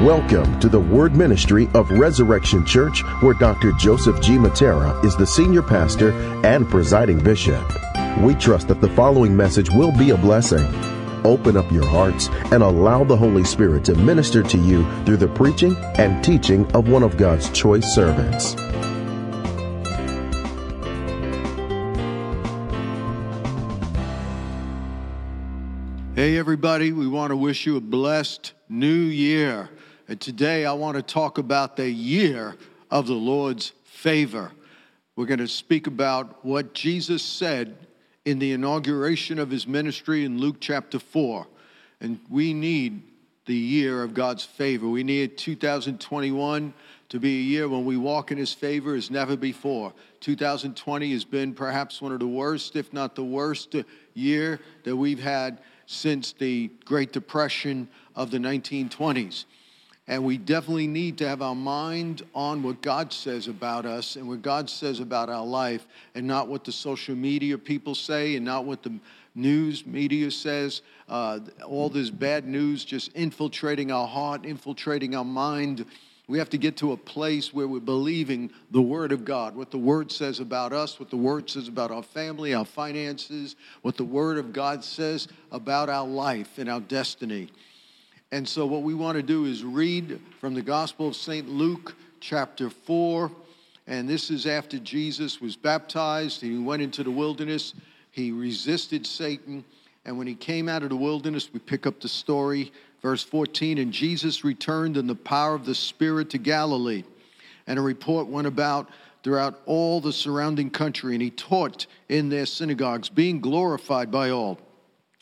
Welcome to the Word Ministry of Resurrection Church, where Dr. Joseph G. Matera is the senior pastor and presiding bishop. We trust that the following message will be a blessing. Open up your hearts and allow the Holy Spirit to minister to you through the preaching and teaching of one of God's choice servants. Hey everybody, we want to wish you a blessed new year. And today I want to talk about the year of the Lord's favor. We're going to speak about what Jesus said in the inauguration of his ministry in Luke chapter 4. And we need the year of God's favor. We need 2021 to be a year when we walk in his favor as never before. 2020 has been perhaps one of the worst, if not the worst, year that we've had since the Great Depression of the 1920s. And we definitely need to have our mind on what God says about us and what God says about our life, and not what the social media people say and not what the news media says. All this bad news just infiltrating our heart, infiltrating our mind. We have to get to a place where we're believing the Word of God, what the Word says about us, what the Word says about our family, our finances, what the Word of God says about our life and our destiny. And so what we want to do is read from the Gospel of St. Luke, chapter 4. And this is after Jesus was baptized. He went into the wilderness. He resisted Satan. And when he came out of the wilderness, we pick up the story, verse 14. And Jesus returned in the power of the Spirit to Galilee. And a report went about throughout all the surrounding country. And he taught in their synagogues, being glorified by all.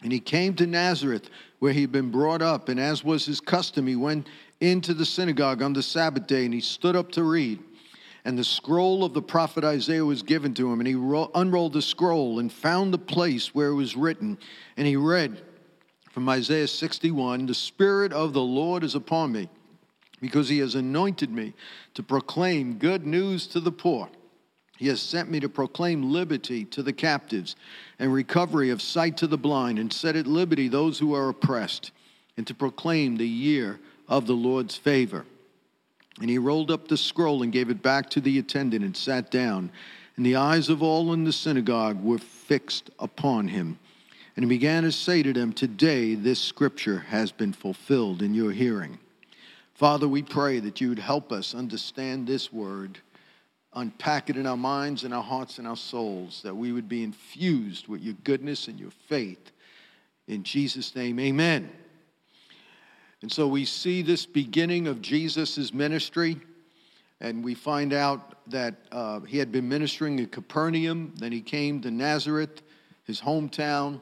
And he came to Nazareth, where he had been brought up, and as was his custom, he went into the synagogue on the Sabbath day, and he stood up to read. And the scroll of the prophet Isaiah was given to him, and he unrolled the scroll and found the place where it was written. And he read from Isaiah 61, "The Spirit of the Lord is upon me, because he has anointed me to proclaim good news to the poor. He has sent me to proclaim liberty to the captives and recovery of sight to the blind, and set at liberty those who are oppressed, and to proclaim the year of the Lord's favor." And he rolled up the scroll and gave it back to the attendant and sat down. And the eyes of all in the synagogue were fixed upon him. And he began to say to them, "Today this scripture has been fulfilled in your hearing." Father, we pray that you would help us understand this word, unpack it in our minds and our hearts and our souls, that we would be infused with your goodness and your faith. In Jesus' name, amen. And so we see this beginning of Jesus' ministry, and we find out that he had been ministering in Capernaum. Then he came to Nazareth, his hometown,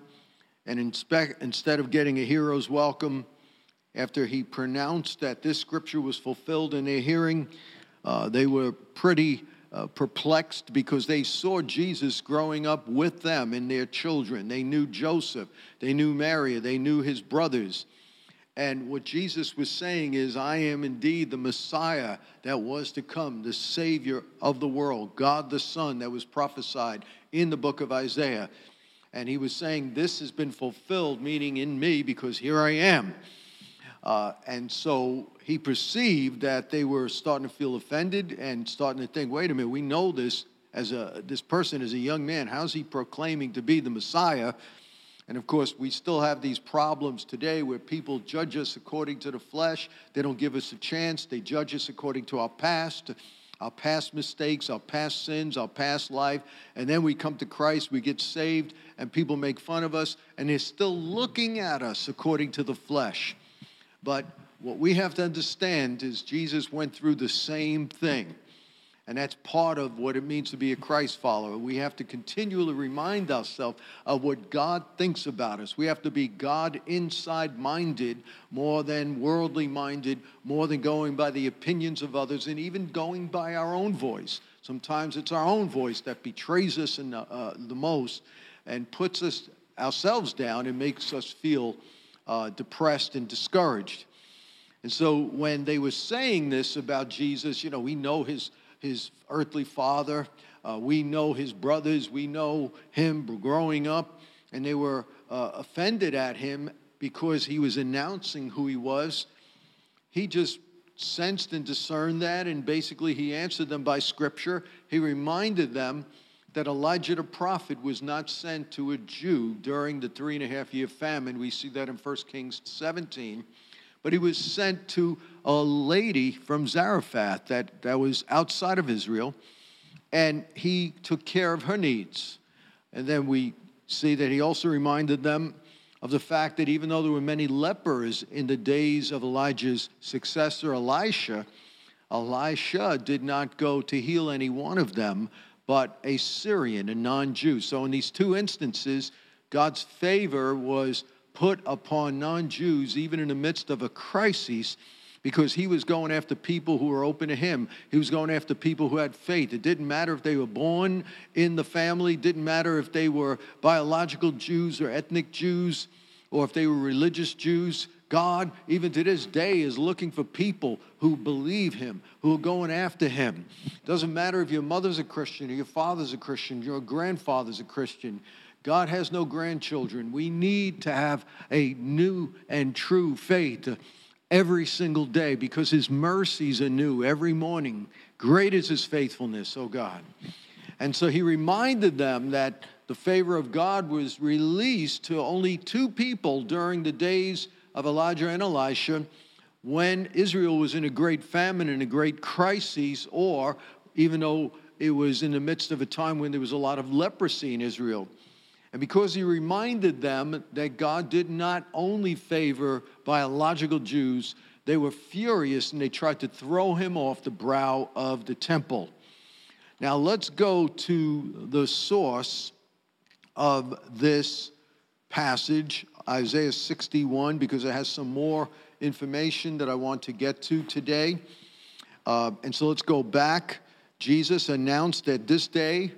and instead of getting a hero's welcome, after he pronounced that this scripture was fulfilled in their hearing, they were pretty perplexed, because they saw Jesus growing up with them and their children. They knew Joseph, they knew Mary, they knew his brothers. And what Jesus was saying is, I am indeed the Messiah that was to come, the Savior of the world, God the Son that was prophesied in the book of Isaiah. And he was saying, this has been fulfilled, meaning in me, because here I am. And so he perceived that they were starting to feel offended and starting to think, wait a minute, we know this this person is a young man. How is he proclaiming to be the Messiah? And, of course, we still have these problems today where people judge us according to the flesh. They don't give us a chance. They judge us according to our past mistakes, our past sins, our past life. And then we come to Christ, we get saved, and people make fun of us, and they're still looking at us according to the flesh. But what we have to understand is Jesus went through the same thing. And that's part of what it means to be a Christ follower. We have to continually remind ourselves of what God thinks about us. We have to be God inside-minded more than worldly-minded, more than going by the opinions of others, and even going by our own voice. Sometimes it's our own voice that betrays us the most and puts us ourselves down and makes us feel depressed and discouraged. And so when they were saying this about Jesus, you know, we know his earthly father, we know his brothers, we know him growing up, and they were offended at him because he was announcing who he was. He just sensed and discerned that, and basically he answered them by Scripture. He reminded them that Elijah the prophet was not sent to a Jew during the 3.5-year famine. We see that in 1 Kings 17. But he was sent to a lady from Zarephath that was outside of Israel, and he took care of her needs. And then we see that he also reminded them of the fact that even though there were many lepers in the days of Elijah's successor, Elisha did not go to heal any one of them, but a Syrian, a non-Jew. So in these two instances, God's favor was put upon non-Jews, even in the midst of a crisis, because he was going after people who were open to him. He was going after people who had faith. It didn't matter if they were born in the family. It didn't matter if they were biological Jews or ethnic Jews or if they were religious Jews. God, even to this day, is looking for people who believe him, who are going after him. It doesn't matter if your mother's a Christian or your father's a Christian, your grandfather's a Christian. God has no grandchildren. We need to have a new and true faith every single day because his mercies are new every morning. Great is his faithfulness, oh God. And so he reminded them that the favor of God was released to only two people during the days of Elijah and Elisha when Israel was in a great famine and a great crisis, or even though it was in the midst of a time when there was a lot of leprosy in Israel. And because he reminded them that God did not only favor biological Jews, they were furious and they tried to throw him off the brow of the temple. Now let's go to the source of this passage, Isaiah 61, because it has some more information that I want to get to today. And so let's go back. Jesus announced that this day,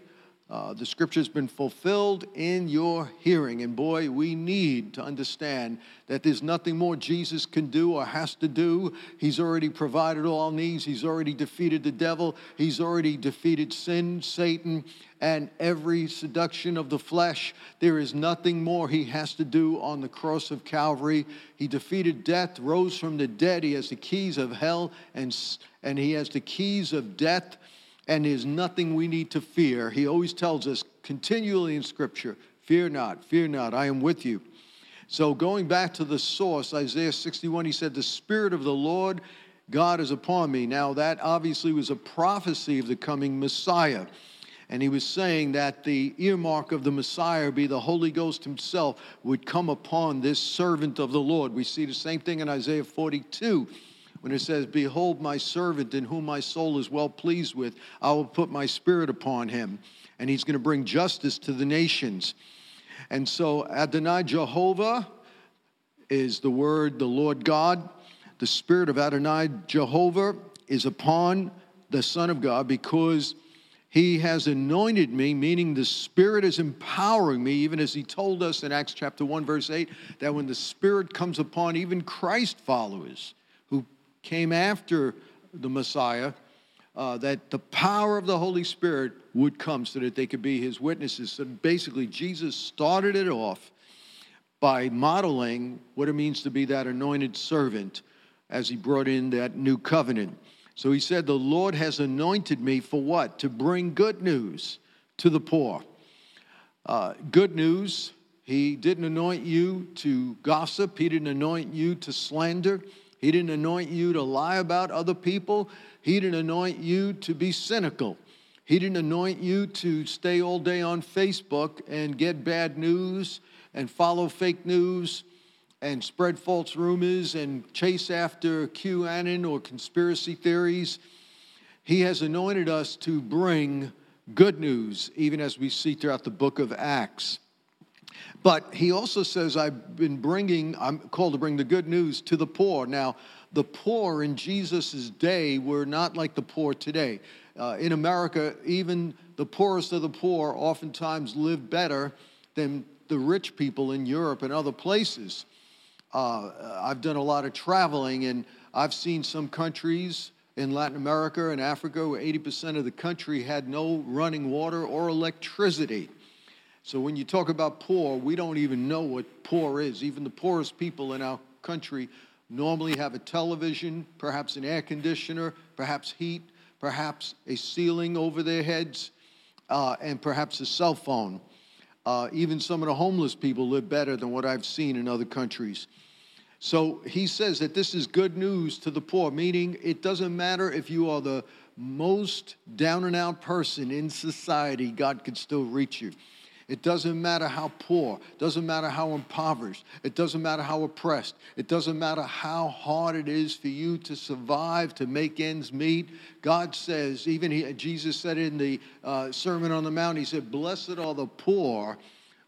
the Scripture has been fulfilled in your hearing. And boy, we need to understand that there's nothing more Jesus can do or has to do. He's already provided all our needs. He's already defeated the devil. He's already defeated sin, Satan, and every seduction of the flesh. There is nothing more he has to do on the cross of Calvary. He defeated death, rose from the dead. He has the keys of hell, and he has the keys of death. And there's nothing we need to fear. He always tells us continually in Scripture, fear not, I am with you. So going back to the source, Isaiah 61, he said, the Spirit of the Lord God is upon me. Now that obviously was a prophecy of the coming Messiah. And he was saying that the earmark of the Messiah, be the Holy Ghost himself, would come upon this servant of the Lord. We see the same thing in Isaiah 42. When it says, behold my servant in whom my soul is well pleased with, I will put my Spirit upon him, and he's going to bring justice to the nations. And so Adonai Jehovah is the word, the Lord God. The Spirit of Adonai Jehovah is upon the Son of God because he has anointed me, meaning the Spirit is empowering me, even as he told us in Acts chapter 1, verse 8, that when the Spirit comes upon even Christ followers, came after the Messiah, that the power of the Holy Spirit would come so that they could be his witnesses. So basically, Jesus started it off by modeling what it means to be that anointed servant as he brought in that new covenant. So he said, the Lord has anointed me for what? To bring good news to the poor. Good news, he didn't anoint you to gossip. He didn't anoint you to slander. He didn't anoint you to lie about other people. He didn't anoint you to be cynical. He didn't anoint you to stay all day on Facebook and get bad news and follow fake news and spread false rumors and chase after QAnon or conspiracy theories. He has anointed us to bring good news, even as we see throughout the book of Acts. But he also says, I'm called to bring the good news to the poor. Now, the poor in Jesus' day were not like the poor today. In America, even the poorest of the poor oftentimes live better than the rich people in Europe and other places. I've done a lot of traveling, and I've seen some countries in Latin America and Africa where 80% of the country had no running water or electricity. So when you talk about poor, we don't even know what poor is. Even the poorest people in our country normally have a television, perhaps an air conditioner, perhaps heat, perhaps a ceiling over their heads, and perhaps a cell phone. Even some of the homeless people live better than what I've seen in other countries. So he says that this is good news to the poor, meaning it doesn't matter if you are the most down-and-out person in society, God can still reach you. It doesn't matter how poor, doesn't matter how impoverished, it doesn't matter how oppressed, it doesn't matter how hard it is for you to survive, to make ends meet. God says, even Jesus said in the Sermon on the Mount, he said, blessed are the poor,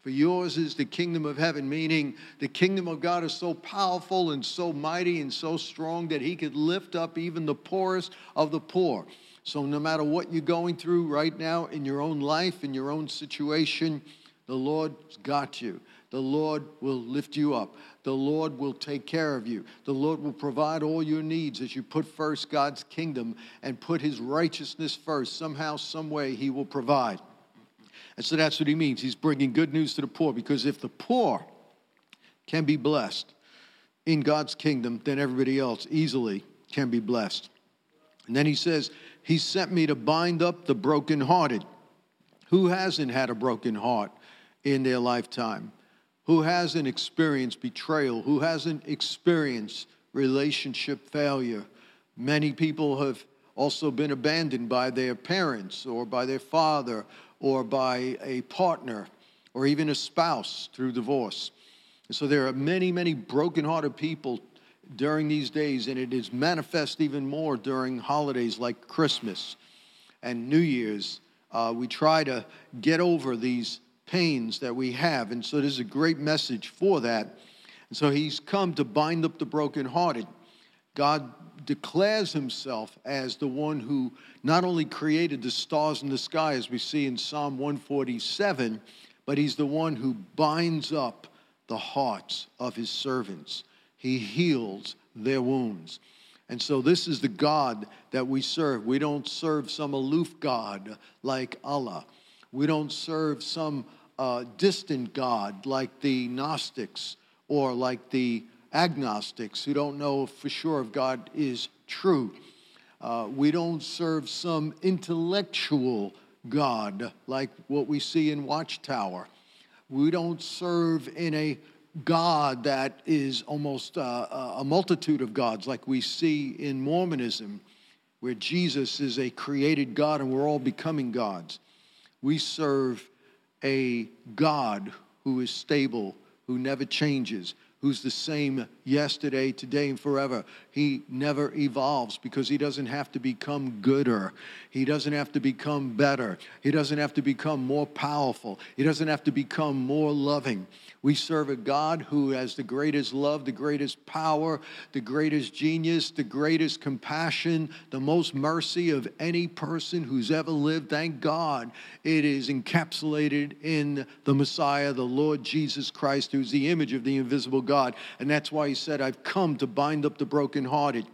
for yours is the kingdom of heaven, meaning the kingdom of God is so powerful and so mighty and so strong that he could lift up even the poorest of the poor. So no matter what you're going through right now in your own life, in your own situation, the Lord's got you. The Lord will lift you up. The Lord will take care of you. The Lord will provide all your needs as you put first God's kingdom and put his righteousness first. Somehow, some way, he will provide. And so that's what he means. He's bringing good news to the poor, because if the poor can be blessed in God's kingdom, then everybody else easily can be blessed. And then he says, he sent me to bind up the brokenhearted. Who hasn't had a broken heart in their lifetime? Who hasn't experienced betrayal? Who hasn't experienced relationship failure? Many people have also been abandoned by their parents or by their father or by a partner or even a spouse through divorce. And so there are many, many brokenhearted people during these days, and it is manifest even more during holidays like Christmas and New Year's. We try to get over these pains that we have, and so this is a great message for that. And so he's come to bind up the brokenhearted. God declares himself as the one who not only created the stars in the sky, as we see in Psalm 147, but he's the one who binds up the hearts of his servants. He heals their wounds. And so this is the God that we serve. We don't serve some aloof God like Allah. We don't serve some distant God like the Gnostics or like the agnostics who don't know for sure if God is true. We don't serve some intellectual God like what we see in Watchtower. We don't serve in a God that is almost a multitude of gods, like we see in Mormonism, where Jesus is a created God and we're all becoming gods. We serve a God who is stable, who never changes, who's the same yesterday, today, and forever. He never evolves, because he doesn't have to become gooder. He doesn't have to become better. He doesn't have to become more powerful. He doesn't have to become more loving. We serve a God who has the greatest love, the greatest power, the greatest genius, the greatest compassion, the most mercy of any person who's ever lived. Thank God it is encapsulated in the Messiah, the Lord Jesus Christ, who's the image of the invisible God. And that's why he said, I've come to bind up the brokenhearted.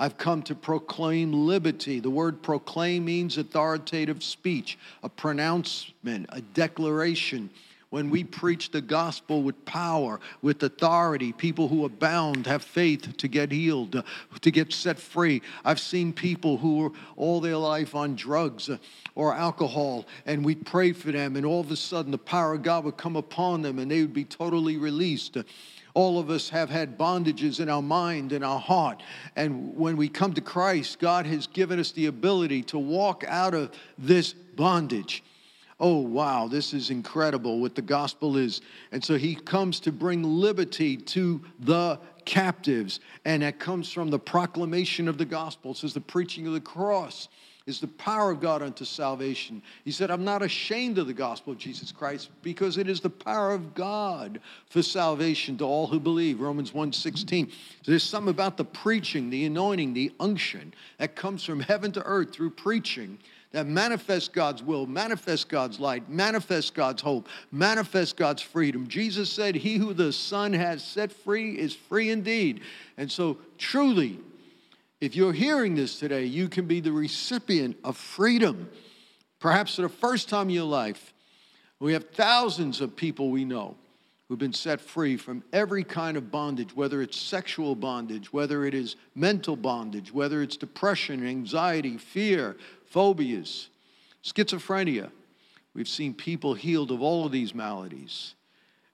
I've come to proclaim liberty. The word proclaim means authoritative speech, a pronouncement, a declaration. When we preach the gospel with power, with authority, people who are bound have faith to get healed, to get set free. I've seen people who were all their life on drugs or alcohol, and we prayed for them, and all of a sudden the power of God would come upon them, and they would be totally released. All of us have had bondages in our mind and our heart. And when we come to Christ, God has given us the ability to walk out of this bondage. Oh, wow, this is incredible what the gospel is. And so he comes to bring liberty to the captives. And that comes from the proclamation of the gospel. It says the preaching of the cross is the power of God unto salvation. He said, I'm not ashamed of the gospel of Jesus Christ, because it is the power of God for salvation to all who believe. Romans 1:16. So there's something about the preaching, the anointing, the unction that comes from heaven to earth through preaching, that manifests God's will, manifests God's light, manifests God's hope, manifests God's freedom. Jesus said, he who the Son has set free is free indeed. And so truly, if you're hearing this today, you can be the recipient of freedom, perhaps for the first time in your life. We have thousands of people we know who've been set free from every kind of bondage, whether it's sexual bondage, whether it is mental bondage, whether it's depression, anxiety, fear, phobias, schizophrenia. We've seen people healed of all of these maladies.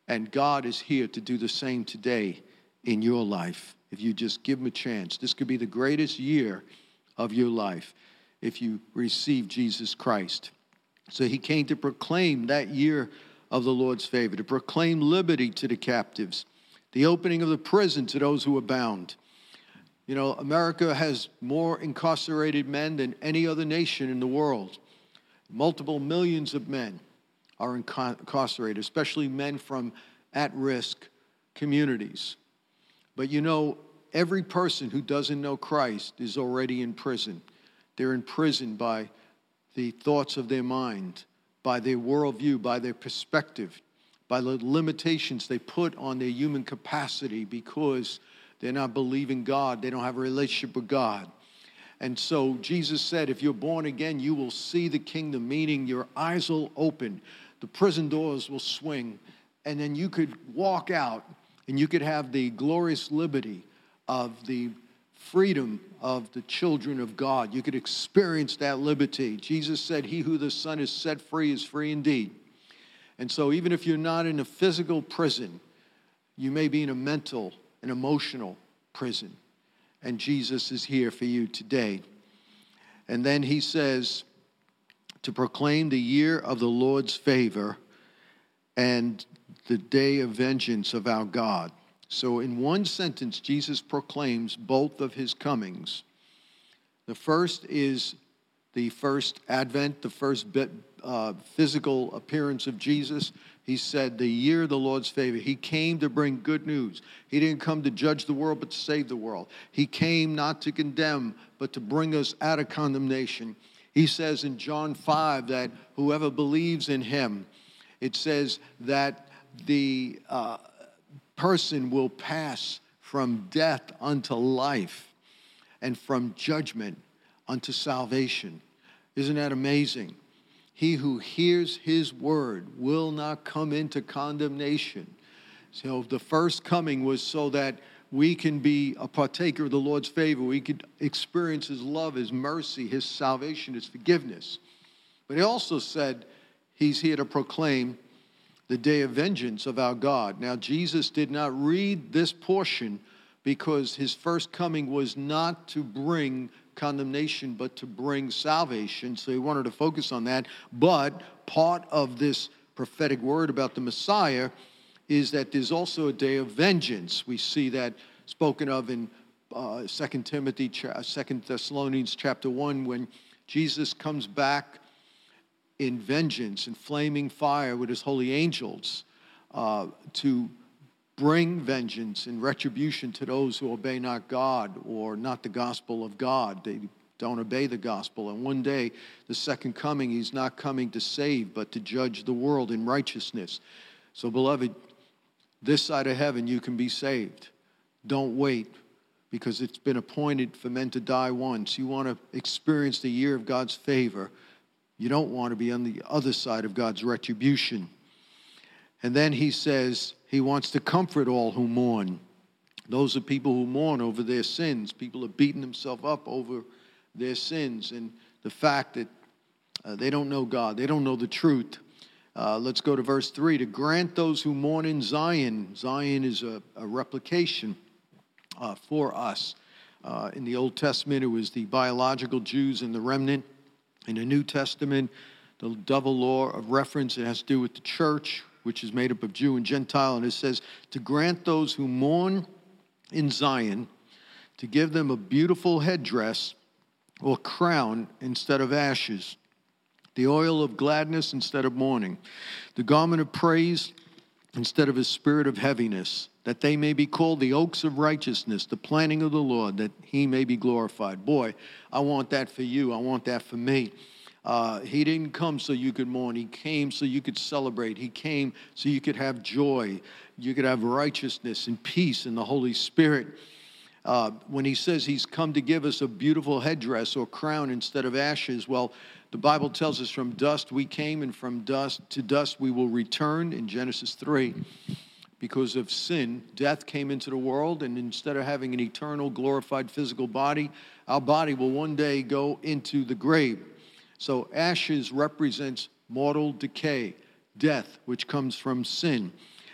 And God is here to do the same today in your life. If you just give him a chance, this could be the greatest year of your life if you receive Jesus Christ. So he came to proclaim that year of the Lord's favor, to proclaim liberty to the captives, the opening of the prison to those who are bound. You know, America has more incarcerated men than any other nation in the world. Multiple millions of men are incarcerated, especially men from at-risk communities. But you know, every person who doesn't know Christ is already in prison. They're in prison by the thoughts of their mind, by their worldview, by their perspective, by the limitations they put on their human capacity because they're not believing God. They don't have a relationship with God. And so Jesus said, if you're born again, you will see the kingdom, meaning your eyes will open, the prison doors will swing, and then you could walk out and you could have the glorious liberty of the freedom of the children of God. You could experience that liberty. Jesus said, he who the Son is set free is free indeed. And so even if you're not in a physical prison, you may be in a mental and emotional prison. And Jesus is here for you today. And then he says to proclaim the year of the Lord's favor and the day of vengeance of our God. So in one sentence, Jesus proclaims both of his comings. The first is the first advent, the first physical appearance of Jesus. He said, the year of the Lord's favor. He came to bring good news. He didn't come to judge the world, but to save the world. He came not to condemn, but to bring us out of condemnation. He says in John 5 that whoever believes in him, it says that the person will pass from death unto life and from judgment unto salvation. Isn't that amazing? He who hears his word will not come into condemnation. So the first coming was so that we can be a partaker of the Lord's favor. We could experience his love, his mercy, his salvation, his forgiveness. But he also said he's here to proclaim the day of vengeance of our God. Now, Jesus did not read this portion because his first coming was not to bring condemnation, but to bring salvation. So he wanted to focus on that. But part of this prophetic word about the Messiah is that there's also a day of vengeance. We see that spoken of in 2 Thessalonians chapter 1, when Jesus comes back in vengeance and flaming fire with his holy angels to bring vengeance and retribution to those who obey not God or not the gospel of God. They don't obey the gospel. And one day, the second coming, he's not coming to save, but to judge the world in righteousness. So, beloved, this side of heaven, you can be saved. Don't wait, because it's been appointed for men to die once. You want to experience the year of God's favor. You don't want to be on the other side of God's retribution. And then he says he wants to comfort all who mourn. Those are people who mourn over their sins. People are beating themselves up over their sins and the fact that they don't know God. They don't know the truth. Let's go to verse 3. To grant those who mourn in Zion. Zion is a replication for us. In the Old Testament, it was the biological Jews and the remnant. In the New Testament, the double law of reference, it has to do with the church, which is made up of Jew and Gentile. And it says, to grant those who mourn in Zion, to give them a beautiful headdress or crown instead of ashes, the oil of gladness instead of mourning, the garment of praise instead of a spirit of heaviness, that they may be called the oaks of righteousness, the planting of the Lord, that he may be glorified. Boy, I want that for you. I want that for me. He didn't come so you could mourn. He came so you could celebrate. He came so you could have joy. You could have righteousness and peace in the Holy Spirit. When he says he's come to give us a beautiful headdress or crown instead of ashes, well, the Bible tells us from dust we came and from dust to dust we will return in Genesis 3. Because of sin, death came into the world, and instead of having an eternal, glorified physical body, our body will one day go into the grave. So ashes represents mortal decay, death, which comes from sin.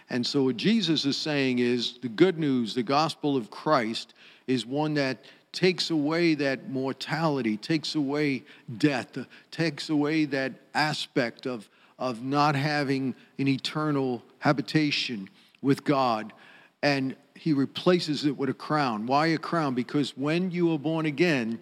And so what Jesus is saying is the good news, the gospel of Christ, is one that takes away that mortality, takes away death, takes away that aspect of not having an eternal habitation with God, and he replaces it with a crown. Why a crown? Because when you are born again,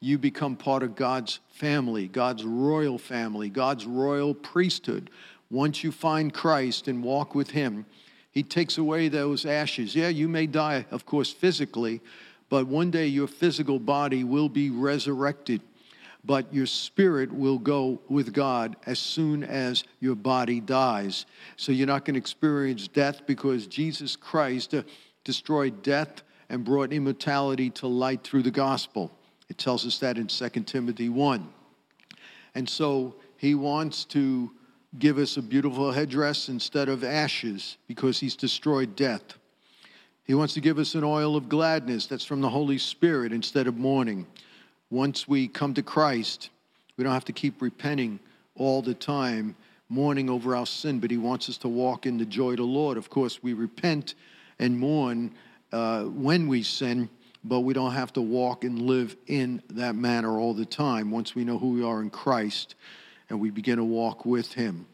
you become part of God's family, God's royal family, God's royal priesthood. Once you find Christ and walk with him, he takes away those ashes. Yeah, you may die, of course, physically, but one day your physical body will be resurrected, but your spirit will go with God as soon as your body dies. So you're not going to experience death because Jesus Christ destroyed death and brought immortality to light through the gospel. It tells us that in 2 Timothy 1. And so he wants to give us a beautiful headdress instead of ashes because he's destroyed death. He wants to give us an oil of gladness that's from the Holy Spirit instead of mourning. Once we come to Christ, we don't have to keep repenting all the time, mourning over our sin, but he wants us to walk in the joy of the Lord. Of course, we repent and mourn when we sin, but we don't have to walk and live in that manner all the time once we know who we are in Christ and we begin to walk with him.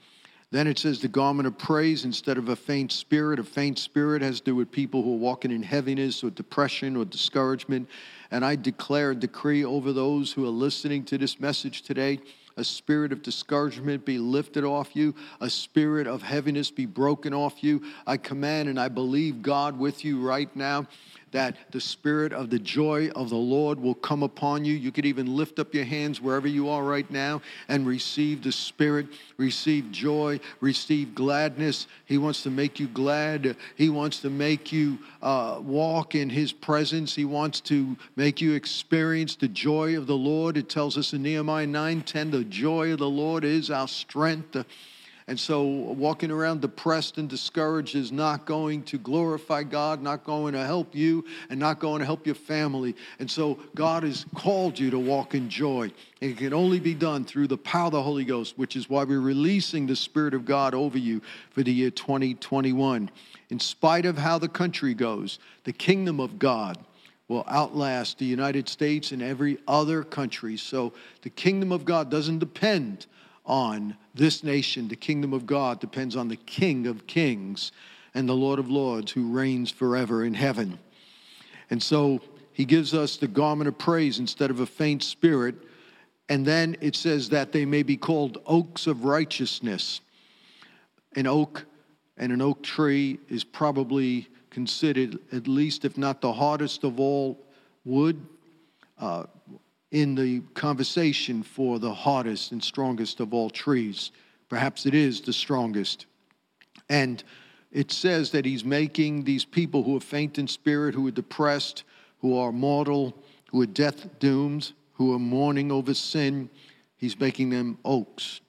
Then it says the garment of praise instead of a faint spirit. A faint spirit has to do with people who are walking in heaviness or depression or discouragement. And I declare and decree over those who are listening to this message today, a spirit of discouragement be lifted off you. A spirit of heaviness be broken off you. I command and I believe God with you right now that the spirit of the joy of the Lord will come upon you. You could even lift up your hands wherever you are right now and receive the spirit, receive joy, receive gladness. He wants to make you glad. He wants to make you walk in his presence. He wants to make you experience the joy of the Lord. It tells us in Nehemiah 9:10, the joy of the Lord is our strength. And so walking around depressed and discouraged is not going to glorify God, not going to help you, and not going to help your family. And so God has called you to walk in joy. And it can only be done through the power of the Holy Ghost, which is why we're releasing the Spirit of God over you for the year 2021. In spite of how the country goes, the kingdom of God will outlast the United States and every other country. So the kingdom of God doesn't depend on this nation. The kingdom of God depends on the King of Kings and the Lord of Lords who reigns forever in heaven. And so he gives us the garment of praise instead of a faint spirit. And then it says that they may be called oaks of righteousness. An oak and an oak tree is probably considered, at least if not the hardest of all wood, in the conversation for the hardest and strongest of all trees. Perhaps it is the strongest. And it says that he's making these people who are faint in spirit, who are depressed, who are mortal, who are death doomed, who are mourning over sin, he's making them oaks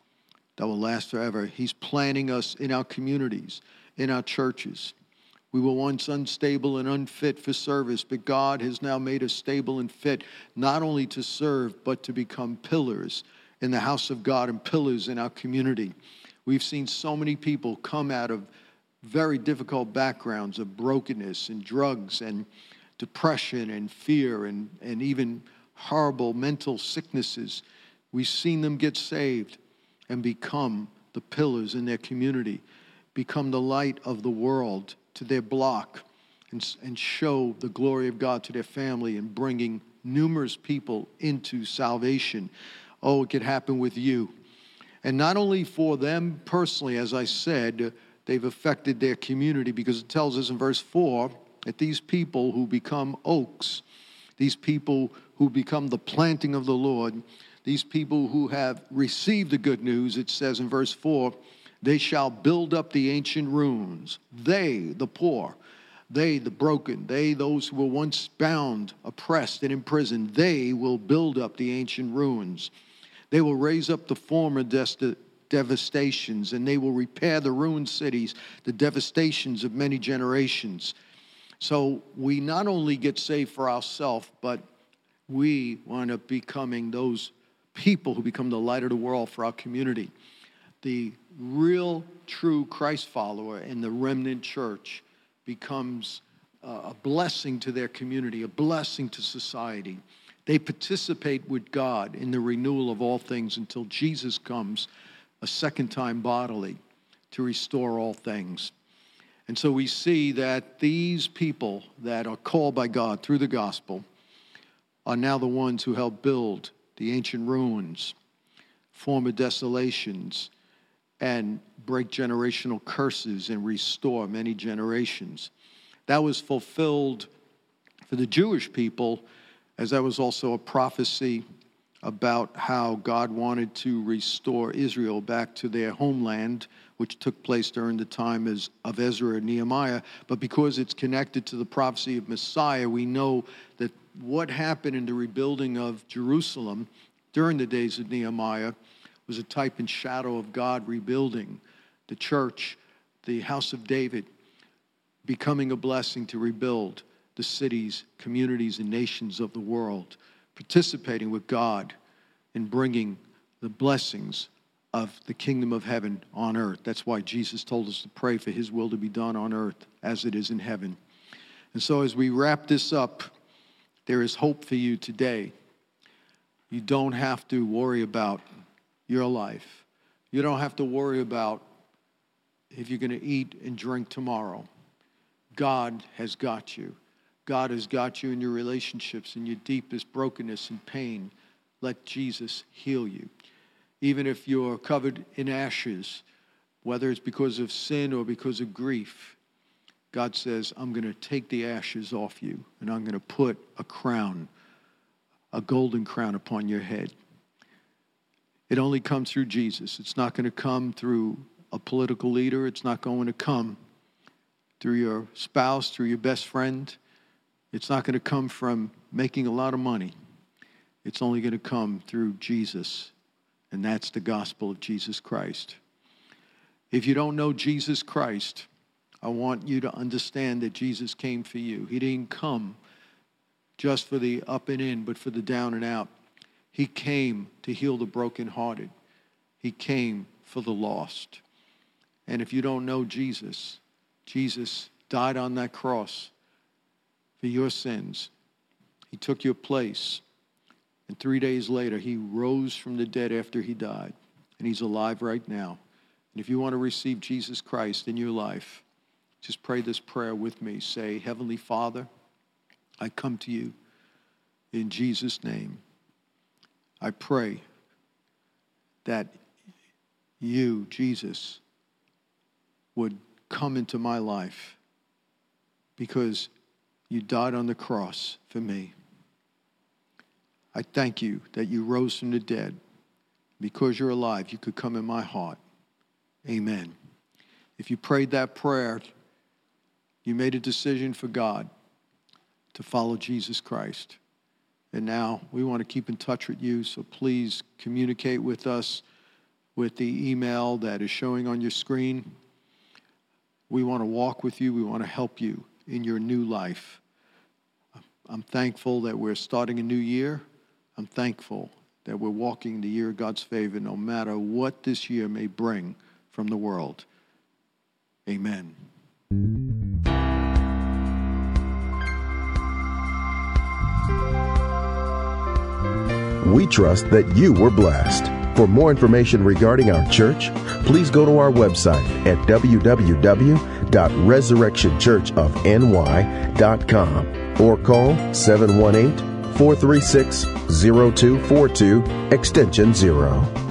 that will last forever. He's planting us in our communities, in our churches. We were once unstable and unfit for service, but God has now made us stable and fit, not only to serve, but to become pillars in the house of God and pillars in our community. We've seen so many people come out of very difficult backgrounds of brokenness and drugs and depression and fear and even horrible mental sicknesses. We've seen them get saved and become the pillars in their community, become the light of the world to their block, and show the glory of God to their family and bringing numerous people into salvation. Oh, it could happen with you. And not only for them personally, as I said, they've affected their community because it tells us in verse 4 that these people who become oaks, these people who become the planting of the Lord, these people who have received the good news, it says in verse 4, they shall build up the ancient ruins. They, the poor, they, the broken, they, those who were once bound, oppressed, and imprisoned, they will build up the ancient ruins. They will raise up the former devastations, and they will repair the ruined cities, the devastations of many generations. So we not only get saved for ourselves, but we wind up becoming those people who become the light of the world for our community. The real, true Christ follower in the remnant church becomes a blessing to their community, a blessing to society. They participate with God in the renewal of all things until Jesus comes a second time bodily to restore all things. And so we see that these people that are called by God through the gospel are now the ones who help build the ancient ruins, former desolations, and break generational curses and restore many generations. That was fulfilled for the Jewish people, as that was also a prophecy about how God wanted to restore Israel back to their homeland, which took place during the time of Ezra and Nehemiah. But because it's connected to the prophecy of Messiah, we know that what happened in the rebuilding of Jerusalem during the days of Nehemiah was a type and shadow of God rebuilding the church, the house of David, becoming a blessing to rebuild the cities, communities, and nations of the world, participating with God in bringing the blessings of the kingdom of heaven on earth. That's why Jesus told us to pray for his will to be done on earth as it is in heaven. And so as we wrap this up, there is hope for you today. You don't have to worry about your life. You don't have to worry about if you're going to eat and drink tomorrow. God has got you. God has got you in your relationships, in your deepest brokenness and pain. Let Jesus heal you. Even if you're covered in ashes, whether it's because of sin or because of grief, God says, I'm going to take the ashes off you, and I'm going to put a crown, a golden crown upon your head. It only comes through Jesus. It's not going to come through a political leader. It's not going to come through your spouse, through your best friend. It's not going to come from making a lot of money. It's only going to come through Jesus, and that's the gospel of Jesus Christ. If you don't know Jesus Christ, I want you to understand that Jesus came for you. He didn't come just for the up and in, but for the down and out. He came to heal the brokenhearted. He came for the lost. And if you don't know Jesus, Jesus died on that cross for your sins. He took your place. And 3 days later, he rose from the dead after he died. And he's alive right now. And if you want to receive Jesus Christ in your life, just pray this prayer with me. Say, Heavenly Father, I come to you in Jesus' name. I pray that you, Jesus, would come into my life because you died on the cross for me. I thank you that you rose from the dead. Because you're alive, you could come in my heart. Amen. If you prayed that prayer, you made a decision for God to follow Jesus Christ. And now we want to keep in touch with you, so please communicate with us with the email that is showing on your screen. We want to walk with you. We want to help you in your new life. I'm thankful that we're starting a new year. I'm thankful that we're walking the year of God's favor, no matter what this year may bring from the world. Amen. We trust that you were blessed. For more information regarding our church, please go to our website at www.resurrectionchurchofny.com or call 718-436-0242, extension 0.